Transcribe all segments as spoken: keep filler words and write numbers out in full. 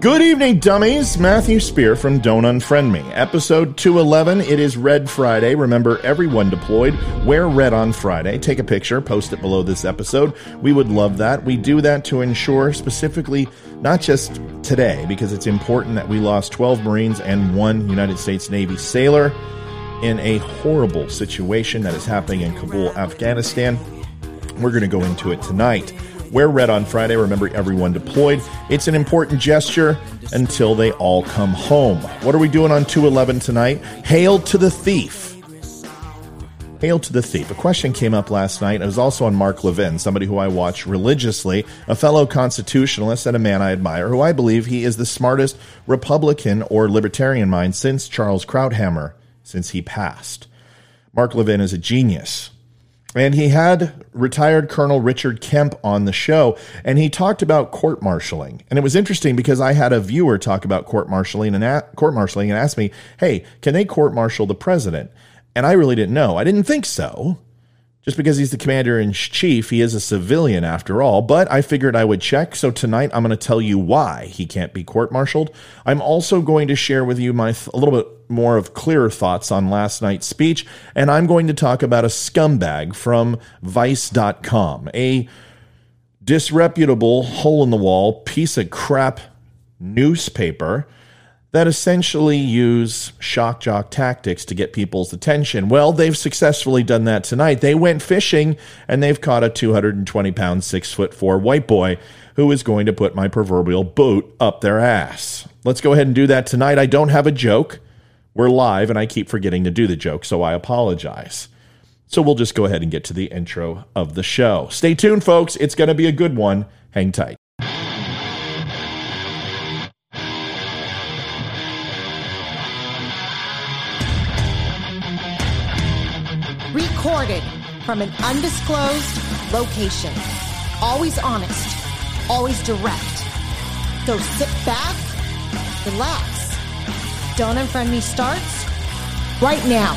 Good evening, dummies. Matthew Spear from Don't Unfriend Me. Episode two eleven, it is Red Friday. Remember, everyone deployed, wear red on Friday. Take a picture, post it below this episode. We would love that. We do that to ensure specifically not just today, because it's important that we lost twelve Marines and one United States Navy sailor in a horrible situation that is happening in Kabul, Afghanistan. We're going to go into it tonight. Wear red on Friday. Remember, everyone deployed. It's an important gesture until they all come home. What are we doing on two eleven tonight? Hail to the thief. Hail to the thief. A question came up last night. It was also on Mark Levin, somebody who I watch religiously, a fellow constitutionalist and a man I admire, who I believe he is the smartest Republican or libertarian mind since Charles Krauthammer, since he passed. Mark Levin is a genius. And he had retired Colonel Richard Kemp on the show, and he talked about court-martialing. And it was interesting because I had a viewer talk about court-martialing and a- court-martialing and asked me, hey, can they court-martial the president? And I really didn't know. I didn't think so. Just because he's the commander-in-chief, he is a civilian after all. But I figured I would check, so tonight I'm going to tell you why he can't be court-martialed. I'm also going to share with you my th- a little bit more of clearer thoughts on last night's speech, and I'm going to talk about a scumbag from Vice dot com, a disreputable, hole-in-the-wall, piece of crap newspaper that essentially use shock jock tactics to get people's attention. Well, they've successfully done that tonight. They went fishing, and they've caught a two hundred twenty pound, six foot four white boy who is going to put my proverbial boot up their ass. Let's go ahead and do that tonight. I don't have a joke. We're live, and I keep forgetting to do the joke, so I apologize. So we'll just go ahead and get to the intro of the show. Stay tuned, folks. It's going to be a good one. Hang tight. Recorded from an undisclosed location. Always honest. Always direct. So sit back, relax. Don't Unfriend Me starts right now.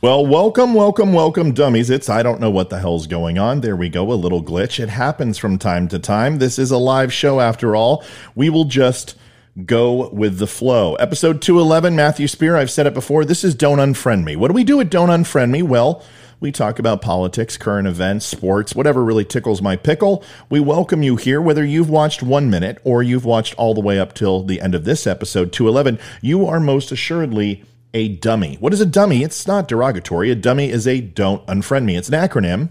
Well, welcome, welcome, welcome, dummies. It's I don't know what the hell's going on. There we go, a little glitch. It happens from time to time. This is a live show after all. We will just go with the flow. Episode two eleven, Matthew Spear. I've said it before. This is Don't Unfriend Me. What do we do at Don't Unfriend Me? Well, we talk about politics, current events, sports, whatever really tickles my pickle. We welcome you here, whether you've watched one minute or you've watched all the way up till the end of this episode, two eleven. You are most assuredly a dummy. What is a dummy? It's not derogatory. A dummy is a don't unfriend me. It's an acronym.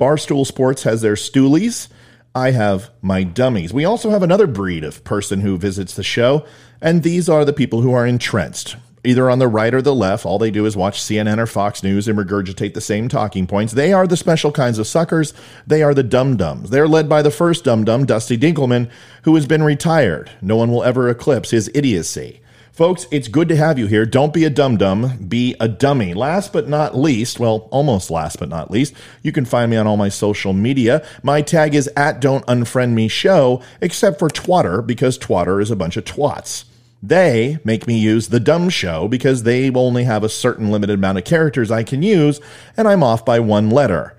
Barstool Sports has their stoolies. I have my dummies. We also have another breed of person who visits the show, and these are the people who are entrenched. Either on the right or the left, all they do is watch C N N or Fox News and regurgitate the same talking points. They are the special kinds of suckers. They are the dum-dums. They're led by the first dum-dum, Dusty Dinkelman, who has been retired. No one will ever eclipse his idiocy. Folks, it's good to have you here. Don't be a dum-dum. Be a dummy. Last but not least, well, almost last but not least, you can find me on all my social media. My tag is at Don't Unfriend Me Show, except for Twatter, because Twatter is a bunch of twats. They make me use the dumb show because they only have a certain limited amount of characters I can use, and I'm off by one letter.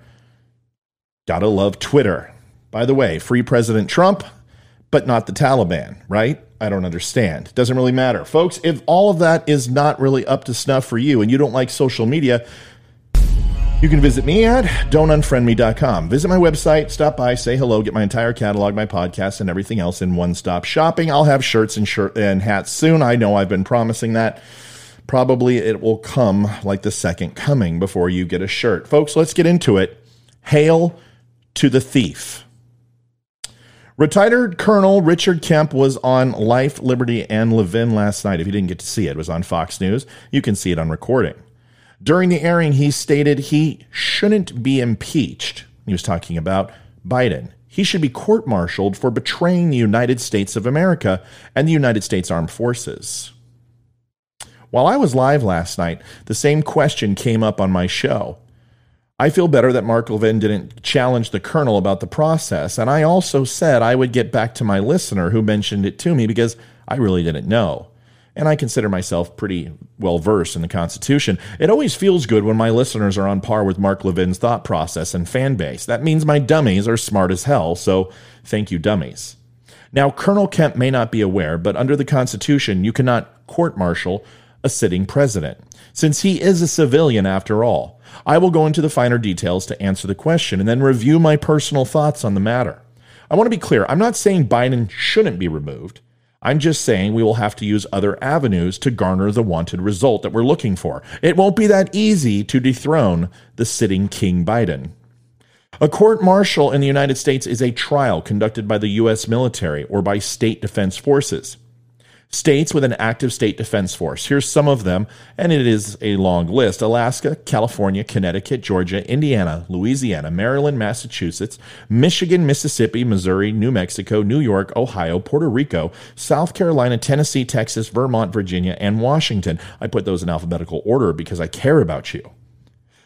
Gotta love Twitter. By the way, free President Trump, but not the Taliban, right? I don't understand. Doesn't really matter. Folks, if all of that is not really up to snuff for you and you don't like social media, you can visit me at don't unfriend me dot com. Visit my website, stop by, say hello, get my entire catalog, my podcast, and everything else in one-stop shopping. I'll have shirts and shirt and hats soon. I know I've been promising that. Probably it will come like the second coming before you get a shirt. Folks, let's get into it. Hail to the thief. Retired Colonel Richard Kemp was on Life, Liberty, and Levin last night. If you didn't get to see it, it was on Fox News. You can see it on recording. During the airing, he stated he shouldn't be impeached. He was talking about Biden. He should be court-martialed for betraying the United States of America and the United States Armed Forces. While I was live last night, the same question came up on my show. I feel better that Mark Levin didn't challenge the colonel about the process, and I also said I would get back to my listener who mentioned it to me because I really didn't know. and I consider myself pretty well-versed in the Constitution, it always feels good when my listeners are on par with Mark Levin's thought process and fan base. That means my dummies are smart as hell, so thank you, dummies. Now, Colonel Kemp may not be aware, but under the Constitution, you cannot court-martial a sitting president, since he is a civilian after all. I will go into the finer details to answer the question and then review my personal thoughts on the matter. I want to be clear. I'm not saying Biden shouldn't be removed. I'm just saying we will have to use other avenues to garner the wanted result that we're looking for. It won't be that easy to dethrone the sitting King Biden. A court-martial in the United States is a trial conducted by the U S military or by state defense forces. States with an active state defense force. Here's some of them, and it is a long list. Alaska, California, Connecticut, Georgia, Indiana, Louisiana, Maryland, Massachusetts, Michigan, Mississippi, Missouri, New Mexico, New York, Ohio, Puerto Rico, South Carolina, Tennessee, Texas, Vermont, Virginia, and Washington. I put those in alphabetical order because I care about you.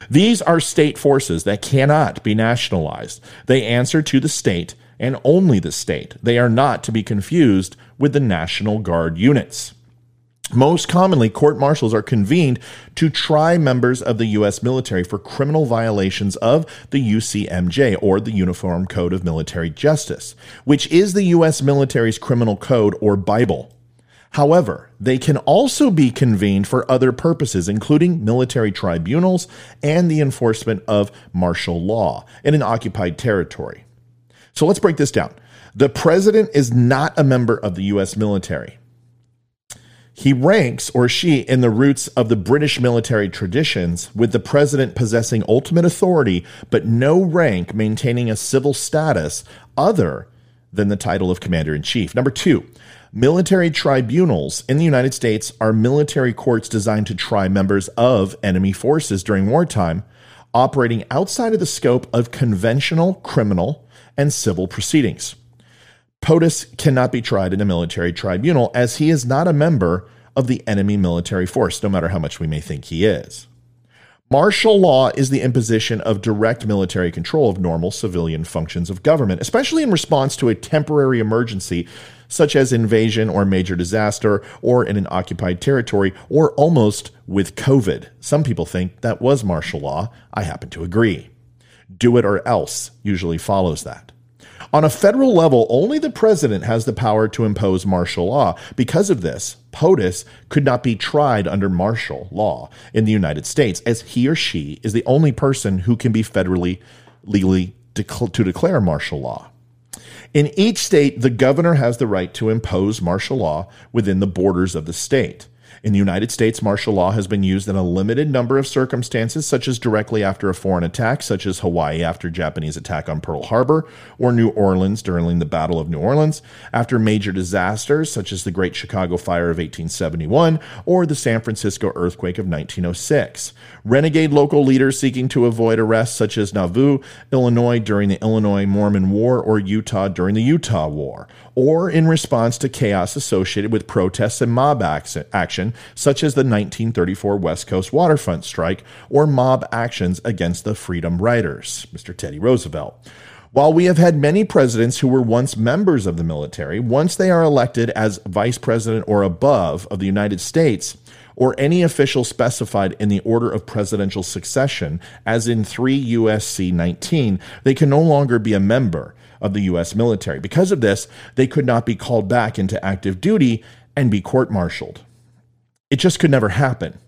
These are state forces that cannot be nationalized. They answer to the state and only the state. They are not to be confused with the National Guard units. Most commonly, court-martials are convened to try members of the U S military for criminal violations of the U C M J, or the Uniform Code of Military Justice, which is the U S military's criminal code or Bible. However, they can also be convened for other purposes, including military tribunals and the enforcement of martial law in an occupied territory. So let's break this down. The president is not a member of the U S military. He ranks, or she, in the roots of the British military traditions, with the president possessing ultimate authority, but no rank, maintaining a civil status other than the title of commander-in-chief. Number two, military tribunals in the United States are military courts designed to try members of enemy forces during wartime, operating outside of the scope of conventional criminal and civil proceedings. POTUS cannot be tried in a military tribunal as he is not a member of the enemy military force, no matter how much we may think he is. Martial law is the imposition of direct military control of normal civilian functions of government, especially in response to a temporary emergency, such as invasion or major disaster, or in an occupied territory, or almost with COVID. Some people think that was martial law. I happen to agree. Do it or else usually follows that. On a federal level, only the president has the power to impose martial law. Because of this, POTUS could not be tried under martial law in the United States, as he or she is the only person who can be federally legally decl- to declare martial law. In each state, the governor has the right to impose martial law within the borders of the state. In the United States, martial law has been used in a limited number of circumstances, such as directly after a foreign attack, such as Hawaii after Japanese attack on Pearl Harbor, or New Orleans during the Battle of New Orleans, after major disasters, such as the Great Chicago Fire of eighteen seventy-one, or the San Francisco earthquake of nineteen oh six. Renegade local leaders seeking to avoid arrest, such as Nauvoo, Illinois during the Illinois Mormon War, or Utah during the Utah War, or in response to chaos associated with protests and mob action, such as the nineteen thirty-four West Coast waterfront strike or mob actions against the Freedom Riders, Mister Teddy Roosevelt. While we have had many presidents who were once members of the military, once they are elected as vice president or above of the United States, or any official specified in the order of presidential succession, as in three U S C nineteen, they can no longer be a member of the U S military. Because of this, they could not be called back into active duty and be court-martialed. It just could never happen,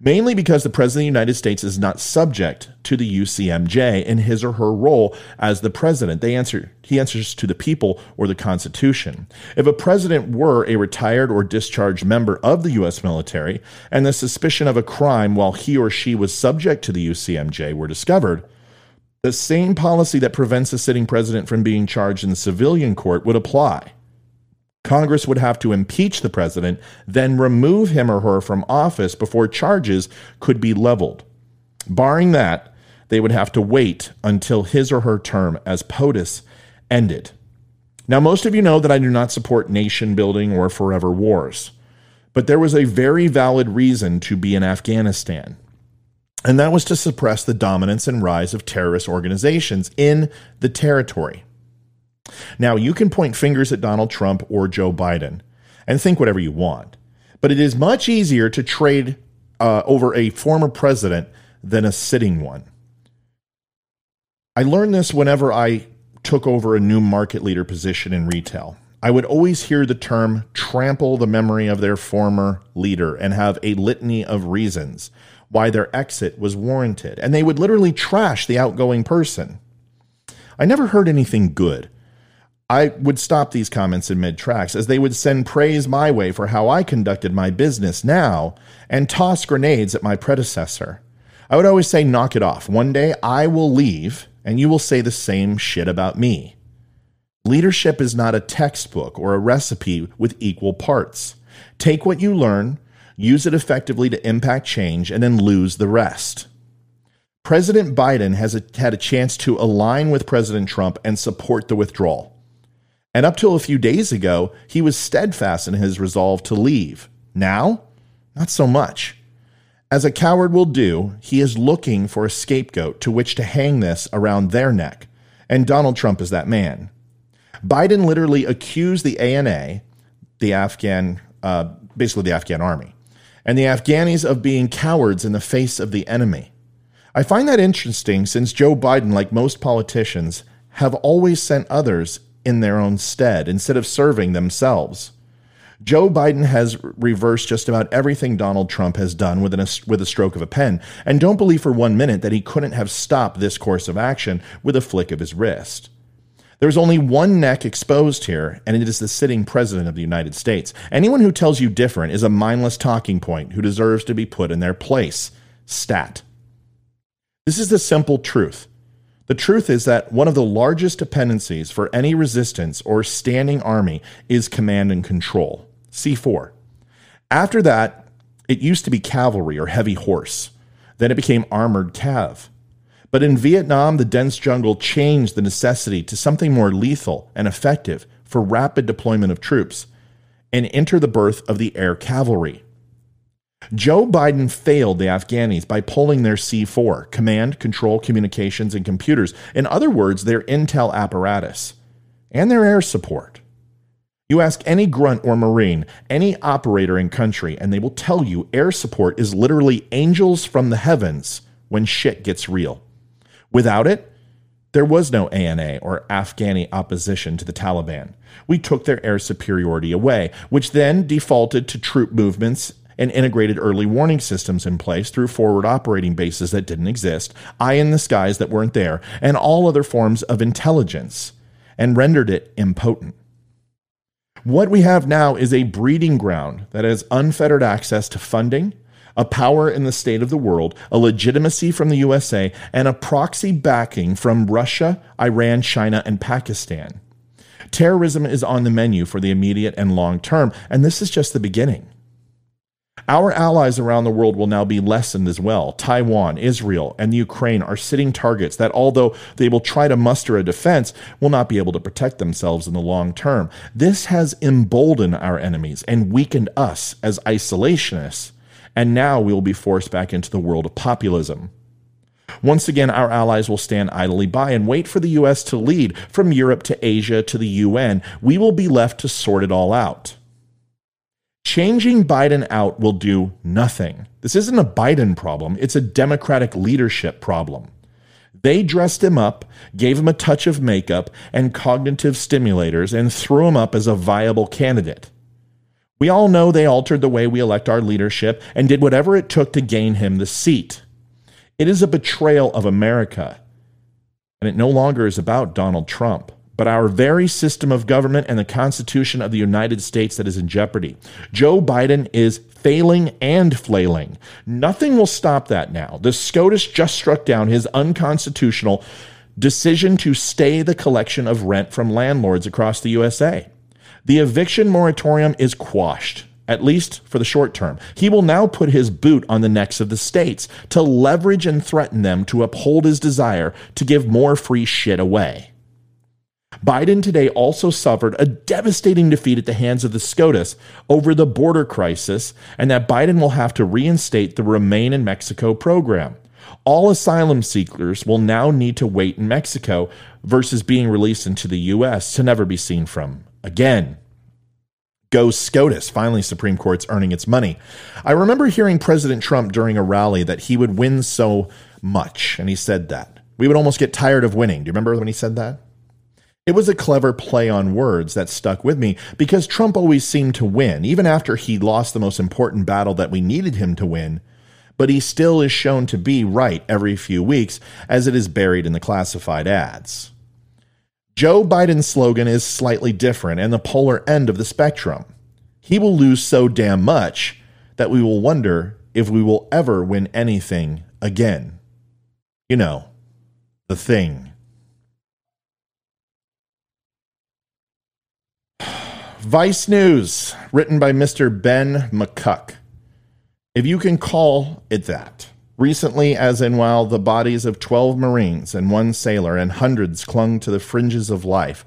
mainly because the President of the United States is not subject to the U C M J in his or her role as the president. They answer, he answers to the people or the Constitution. If a president were a retired or discharged member of the U S military and the suspicion of a crime while he or she was subject to the U C M J were discovered, the same policy that prevents a sitting president from being charged in the civilian court would apply. Congress would have to impeach the president, then remove him or her from office before charges could be leveled. Barring that, they would have to wait until his or her term as POTUS ended. Now, most of you know that I do not support nation building or forever wars, but there was a very valid reason to be in Afghanistan, and that was to suppress the dominance and rise of terrorist organizations in the territory. Now, you can point fingers at Donald Trump or Joe Biden and think whatever you want, But it is much easier to trade uh, over a former president than a sitting one. I learned this whenever I took over a new market leader position in retail. I would always hear the term trample the memory of their former leader and have a litany of reasons why their exit was warranted. And they would literally trash the outgoing person. I never heard anything good. I would stop these comments in mid-tracks as they would send praise my way for how I conducted my business now and toss grenades at my predecessor. I would always say, knock it off. One day I will leave and you will say the same shit about me. Leadership is not a textbook or a recipe with equal parts. Take what you learn, use it effectively to impact change, and then lose the rest. President Biden has a, had a chance to align with President Trump and support the withdrawal. And up till a few days ago, he was steadfast in his resolve to leave. Now, not so much. As a coward will do, he is looking for a scapegoat to which to hang this around their neck. And Donald Trump is that man. Biden literally accused the A N A, the Afghan, uh, basically the Afghan army, and the Afghanis of being cowards in the face of the enemy. I find that interesting since Joe Biden, like most politicians, have always sent others in their own stead instead of serving themselves. Joe Biden has reversed just about everything Donald Trump has done with, an, with a stroke of a pen, and don't believe for one minute that he couldn't have stopped this course of action with a flick of his wrist. There's only one neck exposed here, and it is the sitting president of the United States. Anyone who tells you different is a mindless talking point who deserves to be put in their place. Stat. This is the simple truth. The truth is that one of the largest dependencies for any resistance or standing army is command and control. C four. After that, it used to be cavalry or heavy horse. Then it became armored cav. But in Vietnam, the dense jungle changed the necessity to something more lethal and effective for rapid deployment of troops and enter the birth of the air cavalry. Joe Biden failed the Afghanis by pulling their C four, command, control, communications, and computers. In other words, their intel apparatus and their air support. You ask any grunt or Marine, any operator in country, and they will tell you air support is literally angels from the heavens when shit gets real. Without it, there was no A N A or Afghani opposition to the Taliban. We took their air superiority away, which then defaulted to troop movements and integrated early warning systems in place through forward operating bases that didn't exist, eye in the skies that weren't there, and all other forms of intelligence, and rendered it impotent. What we have now is a breeding ground that has unfettered access to funding, a power in the state of the world, a legitimacy from the U S A, and a proxy backing from Russia, Iran, China, and Pakistan. Terrorism is on the menu for the immediate and long term, and this is just the beginning. Our allies around the world will now be lessened as well. Taiwan, Israel, and the Ukraine are sitting targets that, although they will try to muster a defense, will not be able to protect themselves in the long term. This has emboldened our enemies and weakened us as isolationists, and now we will be forced back into the world of populism. Once again, our allies will stand idly by and wait for the U S to lead from Europe to Asia to the U N. We will be left to sort it all out. Changing Biden out will do nothing. This isn't a Biden problem. It's a Democratic leadership problem. They dressed him up, gave him a touch of makeup and cognitive stimulators, and threw him up as a viable candidate. We all know they altered the way we elect our leadership and did whatever it took to gain him the seat. It is a betrayal of America, and it no longer is about Donald Trump, but our very system of government and the Constitution of the United States that is in jeopardy. Joe Biden is failing and flailing. Nothing will stop that now. The SCOTUS just struck down his unconstitutional decision to stay the collection of rent from landlords across the U S A. The eviction moratorium is quashed, at least for the short term. He will now put his boot on the necks of the states to leverage and threaten them to uphold his desire to give more free shit away. Biden today also suffered a devastating defeat at the hands of the SCOTUS over the border crisis, and that Biden will have to reinstate the Remain in Mexico program. All asylum seekers will now need to wait in Mexico versus being released into the U S to never be seen from again. Go SCOTUS. Finally, Supreme Court's earning its money. I remember hearing President Trump during a rally that he would win so much, and he said that. We would almost get tired of winning. Do you remember when he said that? It was a clever play on words that stuck with me because Trump always seemed to win, even after he lost the most important battle that we needed him to win. But he still is shown to be right every few weeks, as it is buried in the classified ads. Joe Biden's slogan is slightly different and the polar end of the spectrum. He will lose so damn much that we will wonder if we will ever win anything again. You know, the thing. Vice News, written by Mister Ben McCuck. If you can call it that. Recently, as in while the bodies of twelve Marines and one sailor and hundreds clung to the fringes of life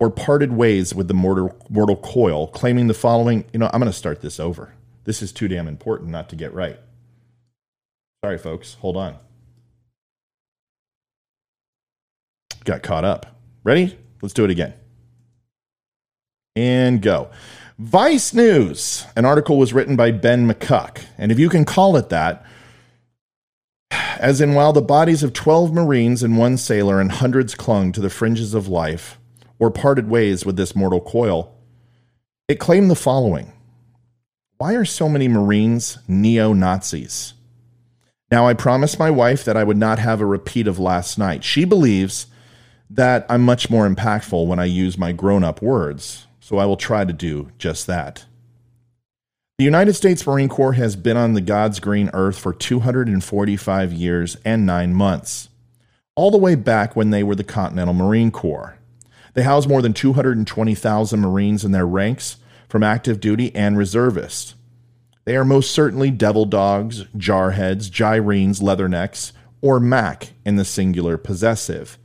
or parted ways with the mortal, mortal coil, claiming the following, you know, I'm going to start this over. This is too damn important not to get right. Sorry, folks. Hold on. Got caught up. Ready? Let's do it again. And go. Vice News, an article was written by Ben McCuck, and if you can call it that, as in while the bodies of twelve Marines and one sailor and hundreds clung to the fringes of life or parted ways with this mortal coil, it claimed the following. Why are so many Marines neo-Nazis? Now I promised my wife that I would not have a repeat of last night. She believes that I'm much more impactful when I use my grown-up words. So I will try to do just that. The United States Marine Corps has been on the God's green earth for two hundred forty-five years and nine months, all the way back when they were the Continental Marine Corps. They house more than two hundred twenty thousand Marines in their ranks from active duty and reservists. They are most certainly devil dogs, jarheads, gyrenes, leathernecks, or Mac in the singular possessive,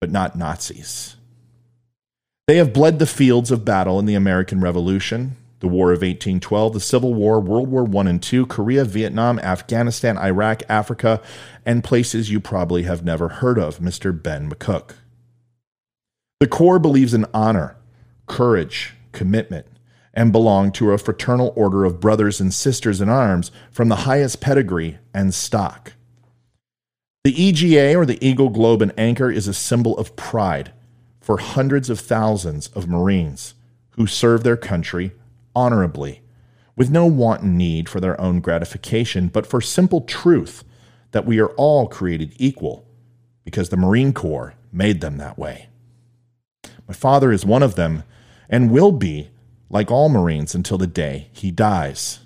but not Nazis. They have bled the fields of battle in the American Revolution, the War of eighteen twelve, the Civil War, World War One and Two, Korea, Vietnam, Afghanistan, Iraq, Africa, and places you probably have never heard of, Mister Ben McCuck. The Corps believes in honor, courage, commitment, and belong to a fraternal order of brothers and sisters in arms from the highest pedigree and stock. The E G A, or the Eagle, Globe, and Anchor, is a symbol of pride for hundreds of thousands of Marines who serve their country honorably, with no wanton need for their own gratification, but for simple truth that we are all created equal because the Marine Corps made them that way. My father is one of them and will be, like all Marines, until the day he dies.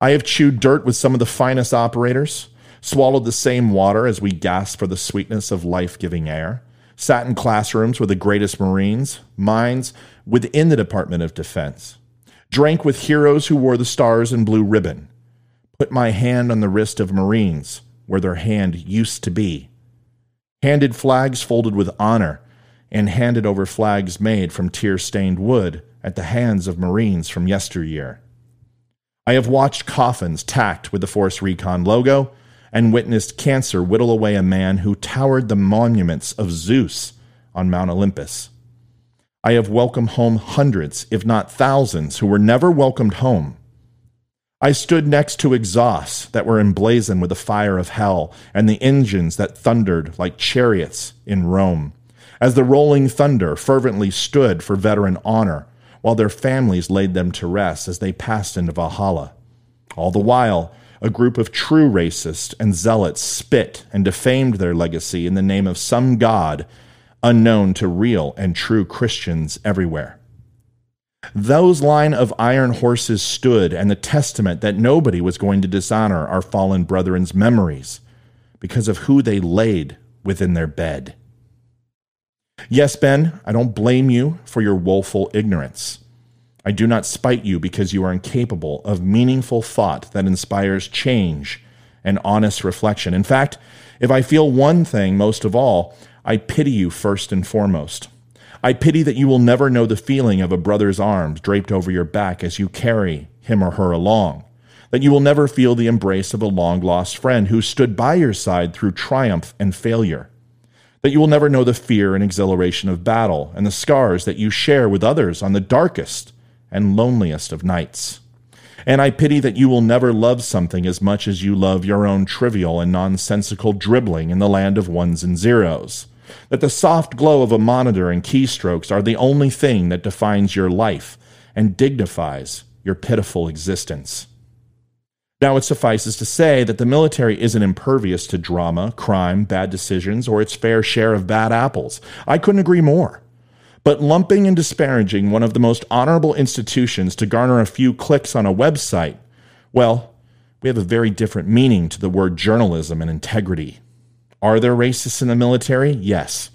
I have chewed dirt with some of the finest operators, swallowed the same water as we gasp for the sweetness of life-giving air, sat in classrooms with the greatest Marines, minds within the Department of Defense, drank with heroes who wore the stars and blue ribbon, put my hand on the wrist of Marines where their hand used to be, handed flags folded with honor, and handed over flags made from tear-stained wood at the hands of Marines from yesteryear. I have watched coffins tacked with the Force Recon logo, and witnessed cancer whittle away a man who towered the monuments of Zeus on Mount Olympus. I have welcomed home hundreds, if not thousands, who were never welcomed home. I stood next to exhausts that were emblazoned with the fire of hell and the engines that thundered like chariots in Rome, as the rolling thunder fervently stood for veteran honor, while their families laid them to rest as they passed into Valhalla. All the while, a group of true racists and zealots spit and defamed their legacy in the name of some god unknown to real and true Christians everywhere. Those line of iron horses stood, and the testament that nobody was going to dishonor our fallen brethren's memories because of who they laid within their bed. Yes, Ben, I don't blame you for your woeful ignorance. I do not spite you because you are incapable of meaningful thought that inspires change and honest reflection. In fact, if I feel one thing most of all, I pity you first and foremost. I pity that you will never know the feeling of a brother's arms draped over your back as you carry him or her along, that you will never feel the embrace of a long-lost friend who stood by your side through triumph and failure, that you will never know the fear and exhilaration of battle and the scars that you share with others on the darkest and loneliest of nights. And I pity that you will never love something as much as you love your own trivial and nonsensical dribbling in the land of ones and zeros, that the soft glow of a monitor and keystrokes are the only thing that defines your life and dignifies your pitiful existence. Now it suffices to say that the military isn't impervious to drama, crime, bad decisions, or its fair share of bad apples. I couldn't agree more. But lumping and disparaging one of the most honorable institutions to garner a few clicks on a website, well, we have a very different meaning to the word journalism and integrity. Are there racists in the military? Yes.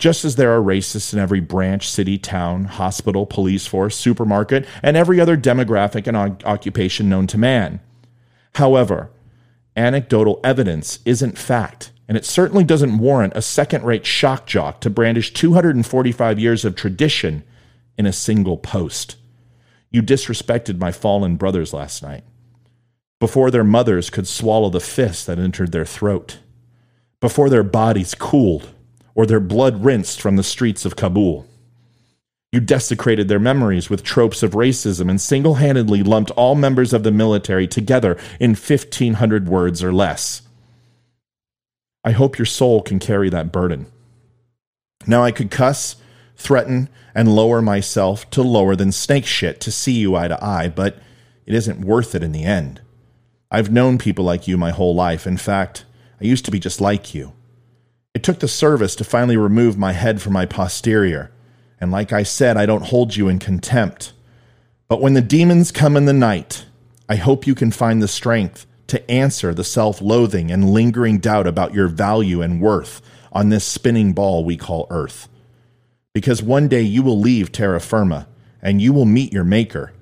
Just as there are racists in every branch, city, town, hospital, police force, supermarket, and every other demographic and o- occupation known to man. However, anecdotal evidence isn't fact. And it certainly doesn't warrant a second-rate shock jock to brandish two hundred forty-five years of tradition in a single post. You disrespected my fallen brothers last night, before their mothers could swallow the fist that entered their throat, before their bodies cooled or their blood rinsed from the streets of Kabul. You desecrated their memories with tropes of racism and single-handedly lumped all members of the military together in fifteen hundred words or less. I hope your soul can carry that burden. Now I could cuss, threaten, and lower myself to lower than snake shit to see you eye to eye, but it isn't worth it in the end. I've known people like you my whole life. In fact, I used to be just like you. It took the service to finally remove my head from my posterior, and like I said, I don't hold you in contempt. But when the demons come in the night, I hope you can find the strength to answer the self-loathing and lingering doubt about your value and worth on this spinning ball we call Earth. Because one day you will leave terra firma, and you will meet your maker,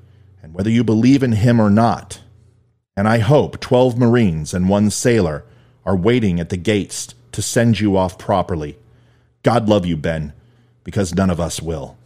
and whether you believe in him or not. And I hope twelve Marines and one sailor are waiting at the gates to send you off properly. God love you, Ben, because none of us will.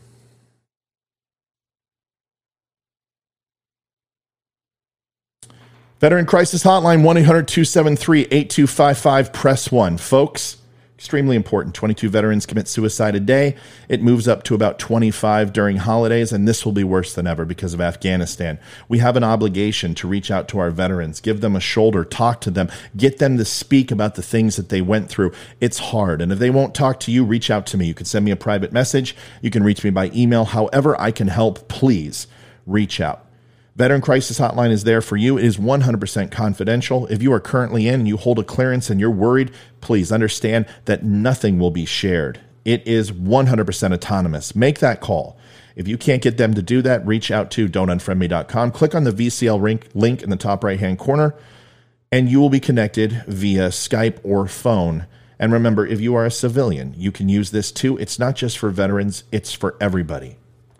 Veteran Crisis Hotline, one eight hundred two seven three eight two five five, press one. Folks, extremely important. twenty-two veterans commit suicide a day. It moves up to about twenty-five during holidays, and this will be worse than ever because of Afghanistan. We have an obligation to reach out to our veterans, give them a shoulder, talk to them, get them to speak about the things that they went through. It's hard, and if they won't talk to you, reach out to me. You can send me a private message. You can reach me by email. However I can help, please reach out. Veteran Crisis Hotline is there for you. It is one hundred percent confidential. If you are currently in and you hold a clearance and you're worried, please understand that nothing will be shared. It is one hundred percent autonomous. Make that call. If you can't get them to do that, reach out to don't unfriend me dot com. Click on the V C L link in the top right-hand corner, and you will be connected via Skype or phone. And remember, if you are a civilian, you can use this too. It's not just for veterans. It's for everybody.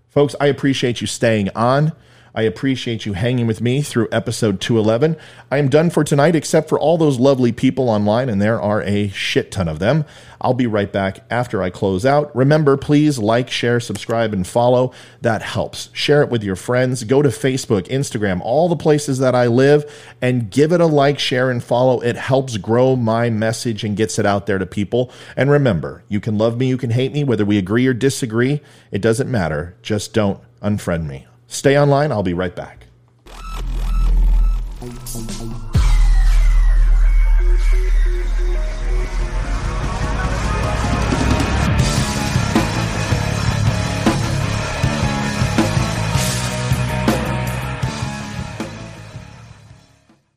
Folks, I appreciate you staying on. I appreciate you hanging with me through episode two eleven. I am done for tonight, except for all those lovely people online, and there are a shit ton of them. I'll be right back after I close out. Remember, please like, share, subscribe, and follow. That helps. Share it with your friends. Go to Facebook, Instagram, all the places that I live, and give it a like, share, and follow. It helps grow my message and gets it out there to people. And remember, you can love me, you can hate me, whether we agree or disagree. It doesn't matter. Just don't unfriend me. Stay online. I'll be right back.